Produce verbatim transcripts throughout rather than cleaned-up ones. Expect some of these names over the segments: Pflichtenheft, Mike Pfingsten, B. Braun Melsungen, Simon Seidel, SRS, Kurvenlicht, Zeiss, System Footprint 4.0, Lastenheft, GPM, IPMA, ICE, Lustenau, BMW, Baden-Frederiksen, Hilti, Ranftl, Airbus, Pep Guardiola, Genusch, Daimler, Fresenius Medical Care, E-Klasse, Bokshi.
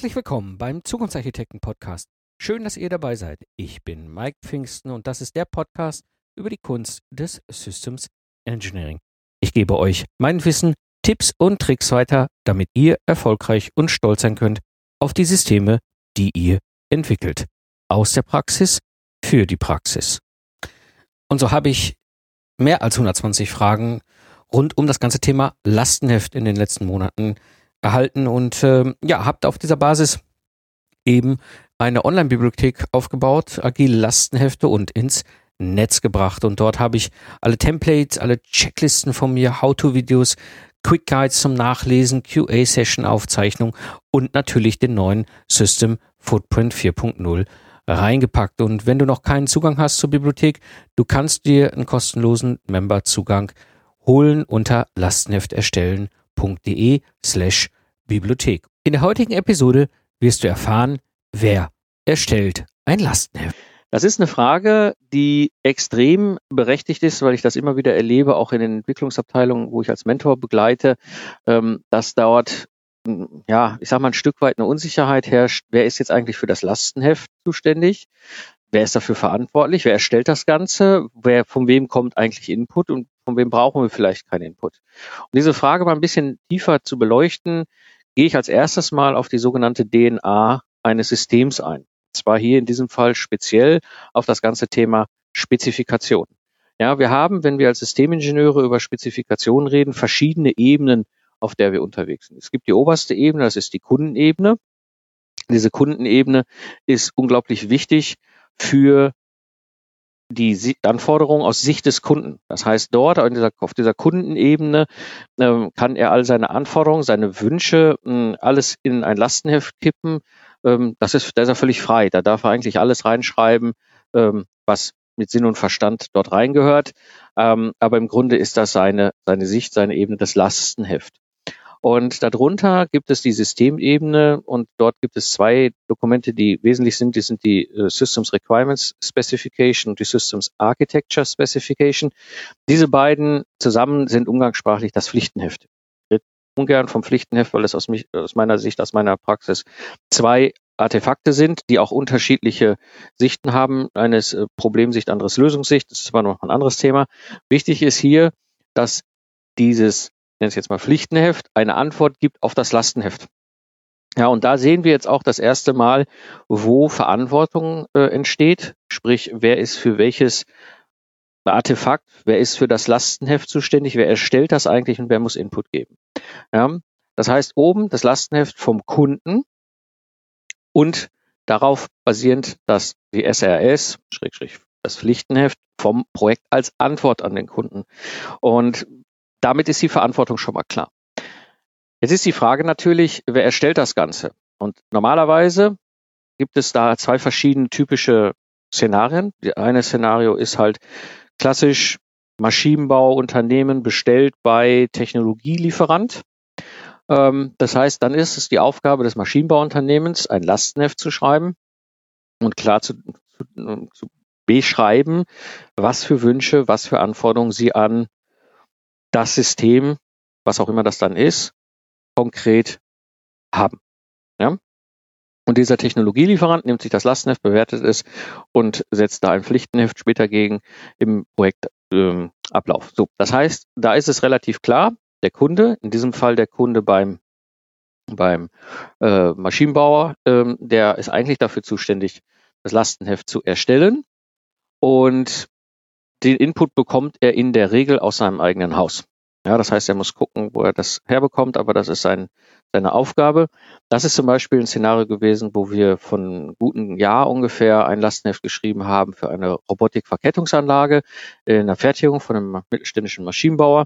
Herzlich willkommen beim Zukunftsarchitekten-Podcast. Schön, dass ihr dabei seid. Ich bin Mike Pfingsten und das ist der Podcast über die Kunst des Systems Engineering. Ich gebe euch mein Wissen, Tipps und Tricks weiter, damit ihr erfolgreich und stolz sein könnt auf die Systeme, die ihr entwickelt. Aus der Praxis für die Praxis. Und so habe ich mehr als hundertzwanzig Fragen rund um das ganze Thema Lastenheft in den letzten Monaten erhalten und ähm, ja, habt auf dieser Basis eben eine Online-Bibliothek aufgebaut, agile Lastenhefte und ins Netz gebracht. Und dort habe ich alle Templates, alle Checklisten von mir, How-to-Videos, Quick Guides zum Nachlesen, Q A-Session-Aufzeichnung und natürlich den neuen System Footprint vier Punkt null reingepackt. Und wenn du noch keinen Zugang hast zur Bibliothek, du kannst dir einen kostenlosen Member-Zugang holen unter Lastenheft erstellen. slash Bibliothek. In der heutigen Episode wirst du erfahren, wer erstellt ein Lastenheft. Das ist eine Frage, die extrem berechtigt ist, weil ich das immer wieder erlebe, auch in den Entwicklungsabteilungen, wo ich als Mentor begleite, dass dort, ja, ich sag mal, ein Stück weit eine Unsicherheit herrscht. Wer ist jetzt eigentlich für das Lastenheft zuständig? Wer ist dafür verantwortlich? Wer erstellt das Ganze? Wer, von wem kommt eigentlich Input und von wem brauchen wir vielleicht keinen Input? Um diese Frage mal ein bisschen tiefer zu beleuchten, gehe ich als erstes mal auf die sogenannte D N A eines Systems ein. Und zwar hier in diesem Fall speziell auf das ganze Thema Spezifikation. Ja, wir haben, wenn wir als Systemingenieure über Spezifikationen reden, verschiedene Ebenen, auf der wir unterwegs sind. Es gibt die oberste Ebene, das ist die Kundenebene. Diese Kundenebene ist unglaublich wichtig für die Anforderungen aus Sicht des Kunden. Das heißt, dort auf dieser, auf dieser Kundenebene ähm, kann er all seine Anforderungen, seine Wünsche, mh, alles in ein Lastenheft kippen. Ähm, das ist, da ist er völlig frei. Da darf er eigentlich alles reinschreiben, ähm, was mit Sinn und Verstand dort reingehört. Ähm, aber im Grunde ist das seine, seine Sicht, seine Ebene, das Lastenheft. Und darunter gibt es die Systemebene und dort gibt es zwei Dokumente, die wesentlich sind. Die sind die Systems Requirements Specification und die Systems Architecture Specification. Diese beiden zusammen sind umgangssprachlich das Pflichtenheft. Ich rede ungern vom Pflichtenheft, weil es aus, mich, aus meiner Sicht, aus meiner Praxis zwei Artefakte sind, die auch unterschiedliche Sichten haben. Eines Problemsicht, anderes Lösungssicht. Das ist aber noch ein anderes Thema. Wichtig ist hier, dass dieses, ich nenne es jetzt mal Pflichtenheft, eine Antwort gibt auf das Lastenheft. Ja, und da sehen wir jetzt auch das erste Mal, wo Verantwortung äh, entsteht, sprich, wer ist für welches Artefakt, wer ist für das Lastenheft zuständig, wer erstellt das eigentlich und wer muss Input geben. Ja, das heißt, oben das Lastenheft vom Kunden und darauf basierend, dass die S R S, Schrägstrich, das Pflichtenheft vom Projekt als Antwort an den Kunden. Und damit ist die Verantwortung schon mal klar. Jetzt ist die Frage natürlich, wer erstellt das Ganze? Und normalerweise gibt es da zwei verschiedene typische Szenarien. Das eine Szenario ist halt klassisch Maschinenbau, Unternehmen bestellt bei Technologielieferant. Das heißt, dann ist es die Aufgabe des Maschinenbauunternehmens, ein Lastenheft zu schreiben und klar zu, zu, zu beschreiben, was für Wünsche, was für Anforderungen sie an das System, was auch immer das dann ist, konkret haben. Ja? Und dieser Technologielieferant nimmt sich das Lastenheft, bewertet es und setzt da ein Pflichtenheft später gegen im Projektablauf. Ähm, so, das heißt, da ist es relativ klar, der Kunde, in diesem Fall der Kunde beim, beim äh, Maschinenbauer, ähm, der ist eigentlich dafür zuständig, das Lastenheft zu erstellen und den Input bekommt er in der Regel aus seinem eigenen Haus. Ja, das heißt, er muss gucken, wo er das herbekommt, aber das ist sein, seine Aufgabe. Das ist zum Beispiel ein Szenario gewesen, wo wir von einem guten Jahr ungefähr ein Lastenheft geschrieben haben für eine Robotikverkettungsanlage in der Fertigung von einem mittelständischen Maschinenbauer.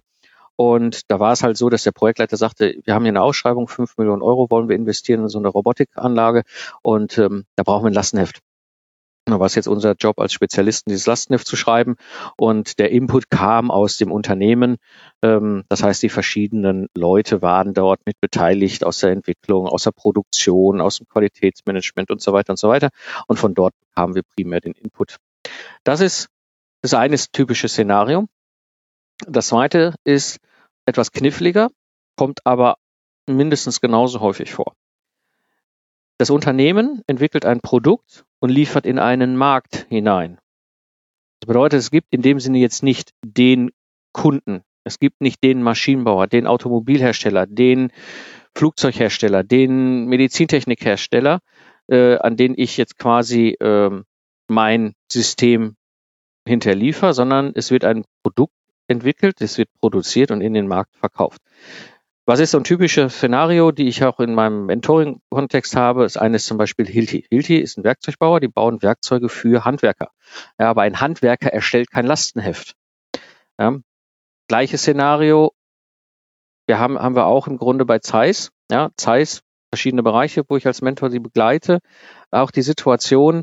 Und da war es halt so, dass der Projektleiter sagte, wir haben hier eine Ausschreibung, fünf Millionen Euro wollen wir investieren in so eine Robotikanlage und ähm, da brauchen wir ein Lastenheft. Da war es jetzt unser Job als Spezialisten, dieses Lastenheft zu schreiben und der Input kam aus dem Unternehmen. Das heißt, die verschiedenen Leute waren dort mit beteiligt aus der Entwicklung, aus der Produktion, aus dem Qualitätsmanagement und so weiter und so weiter. Und von dort bekamen wir primär den Input. Das ist das eine typische Szenario. Das zweite ist etwas kniffliger, kommt aber mindestens genauso häufig vor. Das Unternehmen entwickelt ein Produkt und liefert in einen Markt hinein. Das bedeutet, es gibt in dem Sinne jetzt nicht den Kunden, es gibt nicht den Maschinenbauer, den Automobilhersteller, den Flugzeughersteller, den Medizintechnikhersteller, äh, an den ich jetzt quasi äh, mein System hinterliefer, sondern es wird ein Produkt entwickelt, es wird produziert und in den Markt verkauft. Was ist so ein typisches Szenario, die ich auch in meinem Mentoring-Kontext habe? Das eine ist zum Beispiel Hilti. Hilti ist ein Werkzeugbauer, die bauen Werkzeuge für Handwerker. Ja, aber ein Handwerker erstellt kein Lastenheft. Ja, gleiches Szenario, wir haben, haben wir auch im Grunde bei Zeiss. Ja, Zeiss, verschiedene Bereiche, wo ich als Mentor sie begleite. Auch die Situation,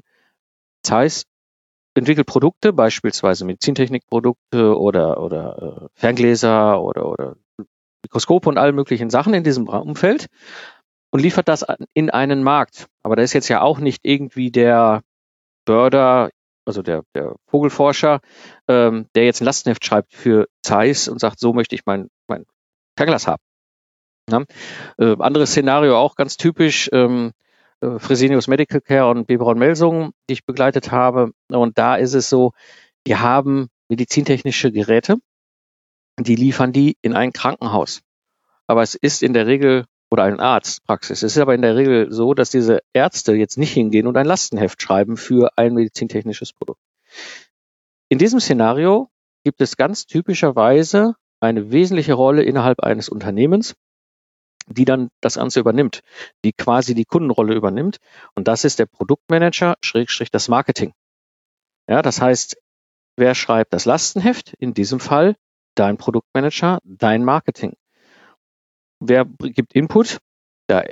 Zeiss entwickelt Produkte, beispielsweise Medizintechnikprodukte oder, oder äh, Ferngläser oder, oder Mikroskope und alle möglichen Sachen in diesem Umfeld und liefert das in einen Markt. Aber da ist jetzt ja auch nicht irgendwie der Börder, also der, der Vogelforscher, ähm, der jetzt ein Lastenheft schreibt für Zeiss und sagt, so möchte ich mein, mein Fernglas haben. Ja? Äh, anderes Szenario auch ganz typisch, ähm, äh, Fresenius Medical Care und B. Braun Melsungen, die ich begleitet habe. Und da ist es so, die haben medizintechnische Geräte, die liefern die in ein Krankenhaus. Aber es ist in der Regel, oder eine Arztpraxis, es ist aber in der Regel so, dass diese Ärzte jetzt nicht hingehen und ein Lastenheft schreiben für ein medizintechnisches Produkt. In diesem Szenario gibt es ganz typischerweise eine wesentliche Rolle innerhalb eines Unternehmens, die dann das Ganze übernimmt, die quasi die Kundenrolle übernimmt. Und das ist der Produktmanager, Schrägstrich das Marketing. Ja, das heißt, wer schreibt das Lastenheft? In diesem Fall dein Produktmanager, dein Marketing. Wer gibt Input? Der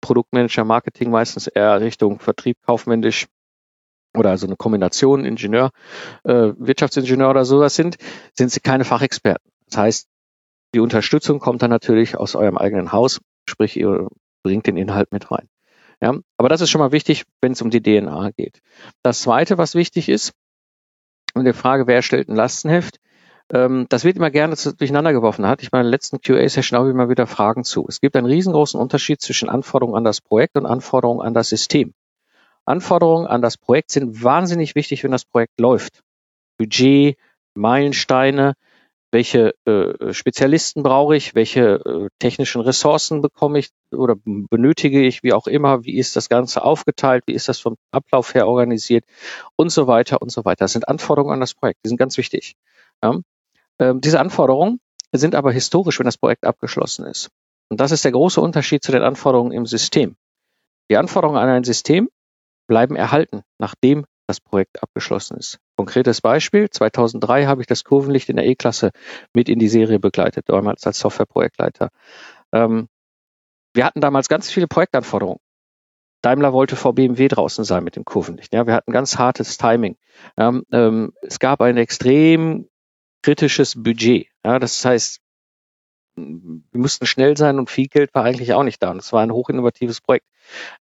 Produktmanager, Marketing, meistens eher Richtung Vertrieb, kaufmännisch oder also eine Kombination, Ingenieur, äh, Wirtschaftsingenieur oder sowas sind, sind sie keine Fachexperten. Das heißt, die Unterstützung kommt dann natürlich aus eurem eigenen Haus, sprich ihr bringt den Inhalt mit rein. Ja, aber das ist schon mal wichtig, wenn es um die D N A geht. Das Zweite, was wichtig ist, und die Frage, wer stellt ein Lastenheft? Das wird immer gerne durcheinander geworfen. Da hatte ich bei der letzten Q A-Session auch immer wieder Fragen zu. Es gibt einen riesengroßen Unterschied zwischen Anforderungen an das Projekt und Anforderungen an das System. Anforderungen an das Projekt sind wahnsinnig wichtig, wenn das Projekt läuft. Budget, Meilensteine, welche äh, Spezialisten brauche ich, welche äh, technischen Ressourcen bekomme ich oder benötige ich, wie auch immer, wie ist das Ganze aufgeteilt, wie ist das vom Ablauf her organisiert und so weiter und so weiter. Das sind Anforderungen an das Projekt, die sind ganz wichtig. Ja? Ähm, diese Anforderungen sind aber historisch, wenn das Projekt abgeschlossen ist. Und das ist der große Unterschied zu den Anforderungen im System. Die Anforderungen an ein System bleiben erhalten, nachdem das Projekt abgeschlossen ist. Konkretes Beispiel, zweitausenddrei habe ich das Kurvenlicht in der E-Klasse mit in die Serie begleitet, damals als Softwareprojektleiter. Ähm, wir hatten damals ganz viele Projektanforderungen. Daimler wollte vor B M W draußen sein mit dem Kurvenlicht. Ja, wir hatten ganz hartes Timing. Ähm, ähm, es gab ein extrem kritisches Budget. Ja, das heißt, wir mussten schnell sein und viel Geld war eigentlich auch nicht da. Und es war ein hochinnovatives Projekt.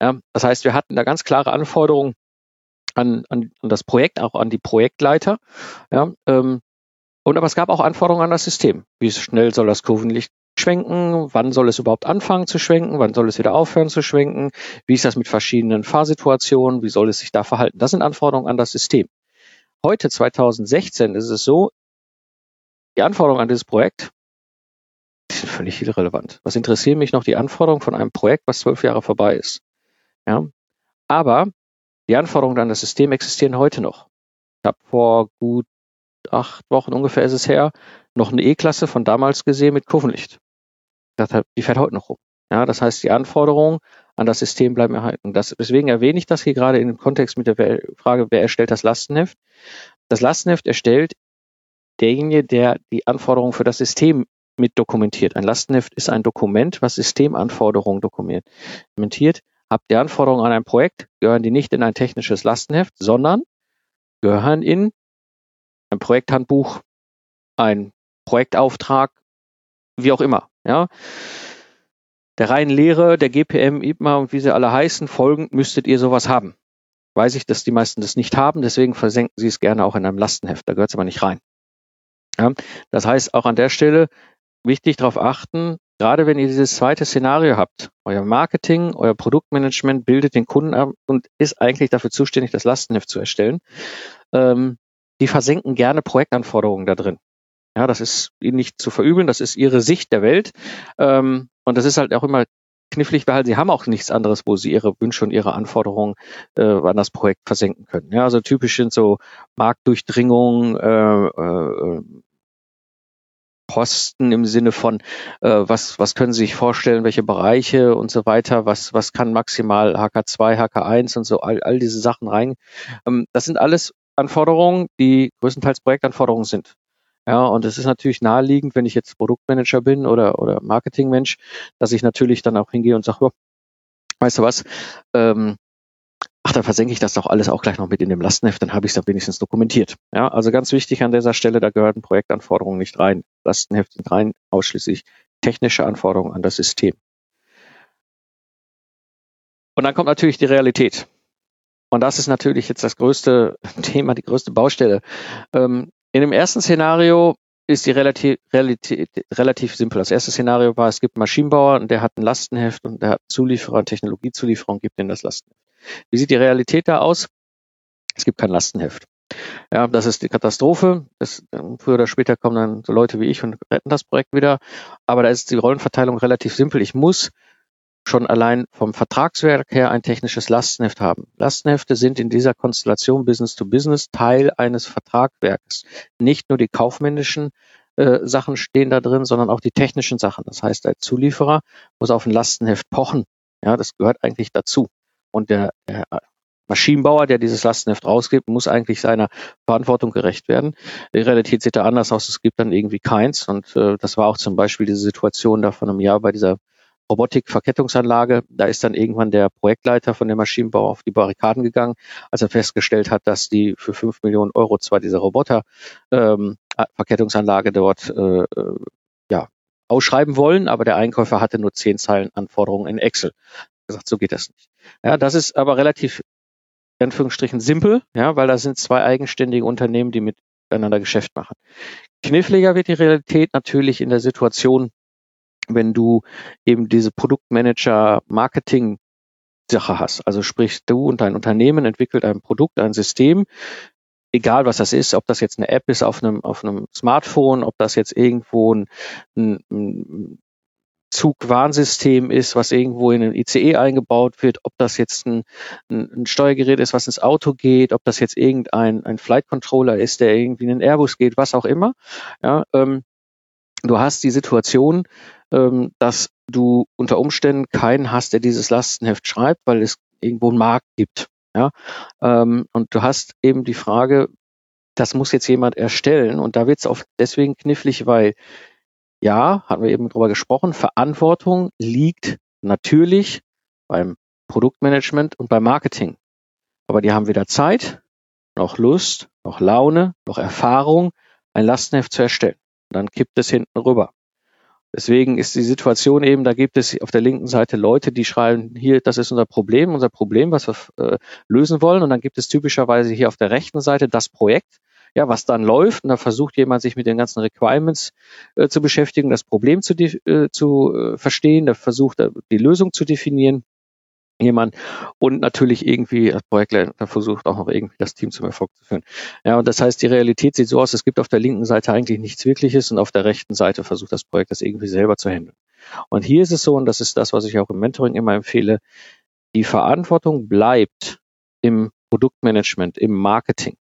Ja, das heißt, wir hatten da ganz klare Anforderungen an, an, an das Projekt, auch an die Projektleiter. Ja, ähm, und aber es gab auch Anforderungen an das System. Wie schnell soll das Kurvenlicht schwenken? Wann soll es überhaupt anfangen zu schwenken? Wann soll es wieder aufhören zu schwenken? Wie ist das mit verschiedenen Fahrsituationen? Wie soll es sich da verhalten? Das sind Anforderungen an das System. Heute, zweitausendsechzehn, ist es so, die Anforderungen an dieses Projekt sind völlig irrelevant. Was interessieren mich noch die Anforderungen von einem Projekt, was zwölf Jahre vorbei ist? Ja? Aber die Anforderungen an das System existieren heute noch. Ich habe vor gut acht Wochen ungefähr ist es her, noch eine E-Klasse von damals gesehen mit Kurvenlicht. Die fährt heute noch rum. Ja, das heißt, die Anforderungen an das System bleiben erhalten. Das, deswegen erwähne ich das hier gerade in dem Kontext mit der Frage, wer erstellt das Lastenheft? Das Lastenheft erstellt derjenige, der die Anforderungen für das System mit dokumentiert. Ein Lastenheft ist ein Dokument, was Systemanforderungen dokumentiert. Ab der Anforderungen an ein Projekt gehören die nicht in ein technisches Lastenheft, sondern gehören in ein Projekthandbuch, ein Projektauftrag, wie auch immer. Ja. Der reinen Lehre, der G P M, I P M A und wie sie alle heißen, folgend müsstet ihr sowas haben. Weiß ich, dass die meisten das nicht haben, deswegen versenken sie es gerne auch in einem Lastenheft. Da gehört es aber nicht rein. Ja, das heißt, auch an der Stelle wichtig darauf achten, Gerade wenn ihr dieses zweite Szenario habt, euer Marketing, euer Produktmanagement bildet den Kunden ab und ist eigentlich dafür zuständig, das Lastenheft zu erstellen, ähm, die versenken gerne Projektanforderungen da drin. Ja, das ist ihnen nicht zu verübeln, das ist ihre Sicht der Welt. Ähm, und das ist halt auch immer knifflig, weil sie haben auch nichts anderes, wo sie ihre Wünsche und ihre Anforderungen äh, an das Projekt versenken können. Ja, also typisch sind so Marktdurchdringung, äh, äh, Kosten im Sinne von, äh, was, was können Sie sich vorstellen, welche Bereiche und so weiter, was, was kann maximal H K zwei, H K eins und so, all, all diese Sachen rein. Ähm, das sind alles Anforderungen, die größtenteils Projektanforderungen sind. Ja, und es ist natürlich naheliegend, wenn ich jetzt Produktmanager bin oder, oder Marketingmensch, dass ich natürlich dann auch hingehe und sage, weißt du was, ähm, ach, dann versenke ich das doch alles auch gleich noch mit in dem Lastenheft, dann habe ich es dann wenigstens dokumentiert. Ja, also ganz wichtig an dieser Stelle, da gehören Projektanforderungen nicht rein. Lastenheft sind rein ausschließlich technische Anforderungen an das System. Und dann kommt natürlich die Realität. Und das ist natürlich jetzt das größte Thema, die größte Baustelle. Ähm, in dem ersten Szenario ist die relativ, relativ, relativ simpel. Das erste Szenario war, es gibt einen Maschinenbauer und der hat ein Lastenheft und der hat einen Zulieferer, einen Technologiezulieferer und gibt ihm das Lastenheft. Wie sieht die Realität da aus? Es gibt kein Lastenheft. Ja, das ist die Katastrophe. Das, früher oder später kommen dann so Leute wie ich und retten das Projekt wieder. Aber da ist die Rollenverteilung relativ simpel. Ich muss schon allein vom Vertragswerk her ein technisches Lastenheft haben. Lastenhefte sind in dieser Konstellation Business-to-Business Teil eines Vertragswerkes. Nicht nur die kaufmännischen äh, Sachen stehen da drin, sondern auch die technischen Sachen. Das heißt, der Zulieferer muss auf ein Lastenheft pochen. Ja, das gehört eigentlich dazu. Und der, der Maschinenbauer, der dieses Lastenheft rausgibt, muss eigentlich seiner Verantwortung gerecht werden. Die Realität sieht da anders aus. Es gibt dann irgendwie keins. Und äh, das war auch zum Beispiel diese Situation da von einem Jahr bei dieser Robotik-Verkettungsanlage. Da ist dann irgendwann der Projektleiter von dem Maschinenbau auf die Barrikaden gegangen, als er festgestellt hat, dass die für fünf Millionen Euro zwar diese Roboter-Verkettungsanlage ähm, dort äh, ja, ausschreiben wollen, aber der Einkäufer hatte nur zehn Zeilen Anforderungen in Excel. Gesagt, so geht das nicht. Ja, das ist aber relativ, in Anführungsstrichen, simpel, ja, weil da sind zwei eigenständige Unternehmen, die miteinander Geschäft machen. Kniffliger wird die Realität natürlich in der Situation, wenn du eben diese Produktmanager-Marketing-Sache hast. Also sprich, du und dein Unternehmen entwickelt ein Produkt, ein System, egal was das ist, ob das jetzt eine App ist auf einem, auf einem Smartphone, ob das jetzt irgendwo ein, ein, ein Zugwarnsystem ist, was irgendwo in den I C E eingebaut wird, ob das jetzt ein, ein, ein Steuergerät ist, was ins Auto geht, ob das jetzt irgendein ein Flight Controller ist, der irgendwie in den Airbus geht, was auch immer. Ja, ähm, du hast die Situation, ähm, dass du unter Umständen keinen hast, der dieses Lastenheft schreibt, weil es irgendwo einen Markt gibt. Ja, ähm, und du hast eben die Frage, das muss jetzt jemand erstellen, und da wird es oft deswegen knifflig, weil ja, hatten wir eben drüber gesprochen, Verantwortung liegt natürlich beim Produktmanagement und beim Marketing. Aber die haben weder Zeit, noch Lust, noch Laune, noch Erfahrung, ein Lastenheft zu erstellen. Und dann kippt es hinten rüber. Deswegen ist die Situation eben, da gibt es auf der linken Seite Leute, die schreiben, hier, das ist unser Problem, unser Problem, was wir äh, lösen wollen. Und dann gibt es typischerweise hier auf der rechten Seite das Projekt, ja, was dann läuft, und da versucht jemand, sich mit den ganzen Requirements äh, zu beschäftigen, das Problem zu, äh, zu äh, verstehen, da versucht die Lösung zu definieren, jemand, und natürlich irgendwie das Projektleiter versucht auch noch irgendwie das Team zum Erfolg zu führen. Ja, und das heißt, die Realität sieht so aus, es gibt auf der linken Seite eigentlich nichts Wirkliches und auf der rechten Seite versucht das Projekt, das irgendwie selber zu handeln. Und hier ist es so, und das ist das, was ich auch im Mentoring immer empfehle, die Verantwortung bleibt im Produktmanagement, im Marketing.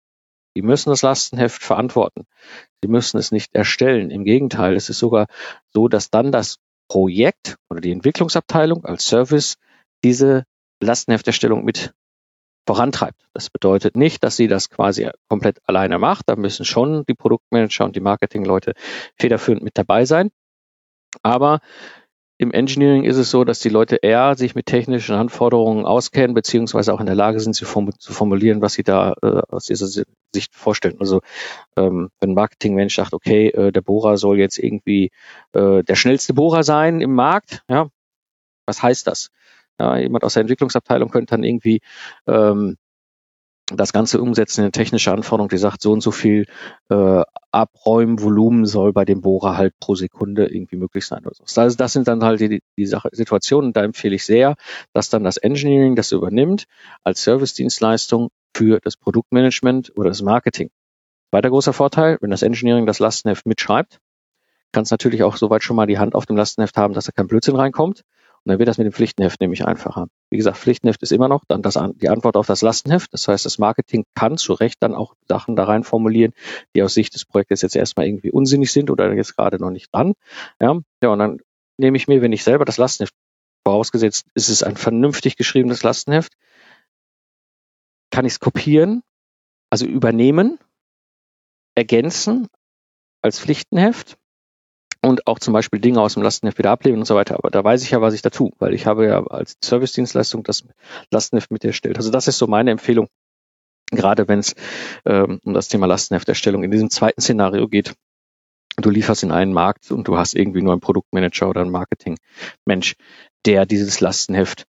Die müssen das Lastenheft verantworten. Sie müssen es nicht erstellen. Im Gegenteil, es ist sogar so, dass dann das Projekt oder die Entwicklungsabteilung als Service diese Lastenhefterstellung mit vorantreibt. Das bedeutet nicht, dass sie das quasi komplett alleine macht. Da müssen schon die Produktmanager und die Marketingleute federführend mit dabei sein. Aber im Engineering ist es so, dass die Leute eher sich mit technischen Anforderungen auskennen, beziehungsweise auch in der Lage sind, sie form- zu formulieren, was sie da äh, aus dieser Sicht vorstellen. Also ähm, wenn ein Marketingmensch sagt, okay, äh, der Bohrer soll jetzt irgendwie äh, der schnellste Bohrer sein im Markt, ja, was heißt das? Ja, jemand aus der Entwicklungsabteilung könnte dann irgendwie ähm, das Ganze umsetzen in eine technische Anforderung, die sagt, so und so viel äh, Abräumvolumen soll bei dem Bohrer halt pro Sekunde irgendwie möglich sein oder so. Also das sind dann halt die, die Sache, Situationen. Da empfehle ich sehr, dass dann das Engineering das übernimmt als Servicedienstleistung für das Produktmanagement oder das Marketing. Weiter großer Vorteil, wenn das Engineering das Lastenheft mitschreibt, kannst natürlich auch soweit schon mal die Hand auf dem Lastenheft haben, dass da kein Blödsinn reinkommt. Und dann wird das mit dem Pflichtenheft nämlich einfacher. Wie gesagt, Pflichtenheft ist immer noch dann das, die Antwort auf das Lastenheft. Das heißt, das Marketing kann zu Recht dann auch Sachen da rein formulieren, die aus Sicht des Projektes jetzt erstmal irgendwie unsinnig sind oder jetzt gerade noch nicht dran. Ja, ja, und dann nehme ich mir, wenn ich selber das Lastenheft, vorausgesetzt ist es ein vernünftig geschriebenes Lastenheft, kann ich es kopieren, also übernehmen, ergänzen als Pflichtenheft. Und auch zum Beispiel Dinge aus dem Lastenheft wieder ablehnen und so weiter. Aber da weiß ich ja, was ich da tue, weil ich habe ja als Servicedienstleistung das Lastenheft mit erstellt. Also das ist so meine Empfehlung, gerade wenn es ähm, um das Thema Lastenhefterstellung in diesem zweiten Szenario geht. Du lieferst in einen Markt und du hast irgendwie nur einen Produktmanager oder einen Marketingmensch, der dieses Lastenheft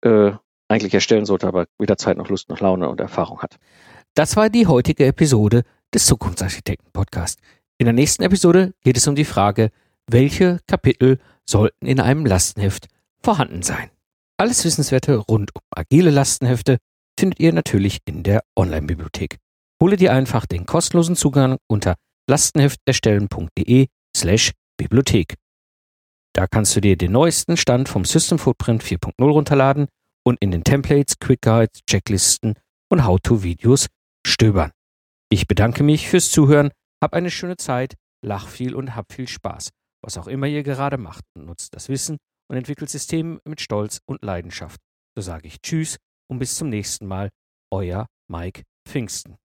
äh, eigentlich erstellen sollte, aber weder Zeit noch Lust noch Laune und Erfahrung hat. Das war die heutige Episode des Zukunftsarchitekten-Podcasts. In der nächsten Episode geht es um die Frage, welche Kapitel sollten in einem Lastenheft vorhanden sein. Alles Wissenswerte rund um agile Lastenhefte findet ihr natürlich in der Online-Bibliothek. Hole dir einfach den kostenlosen Zugang unter lastenhefterstellen.de slash Bibliothek. Da kannst du dir den neuesten Stand vom System Footprint vier Punkt null runterladen und in den Templates, Quick Guides, Checklisten und How-to-Videos stöbern. Ich bedanke mich fürs Zuhören. Hab eine schöne Zeit, lach viel und hab viel Spaß. Was auch immer ihr gerade macht, nutzt das Wissen und entwickelt Systeme mit Stolz und Leidenschaft. So sage ich Tschüss und bis zum nächsten Mal. Euer Mike Pfingsten.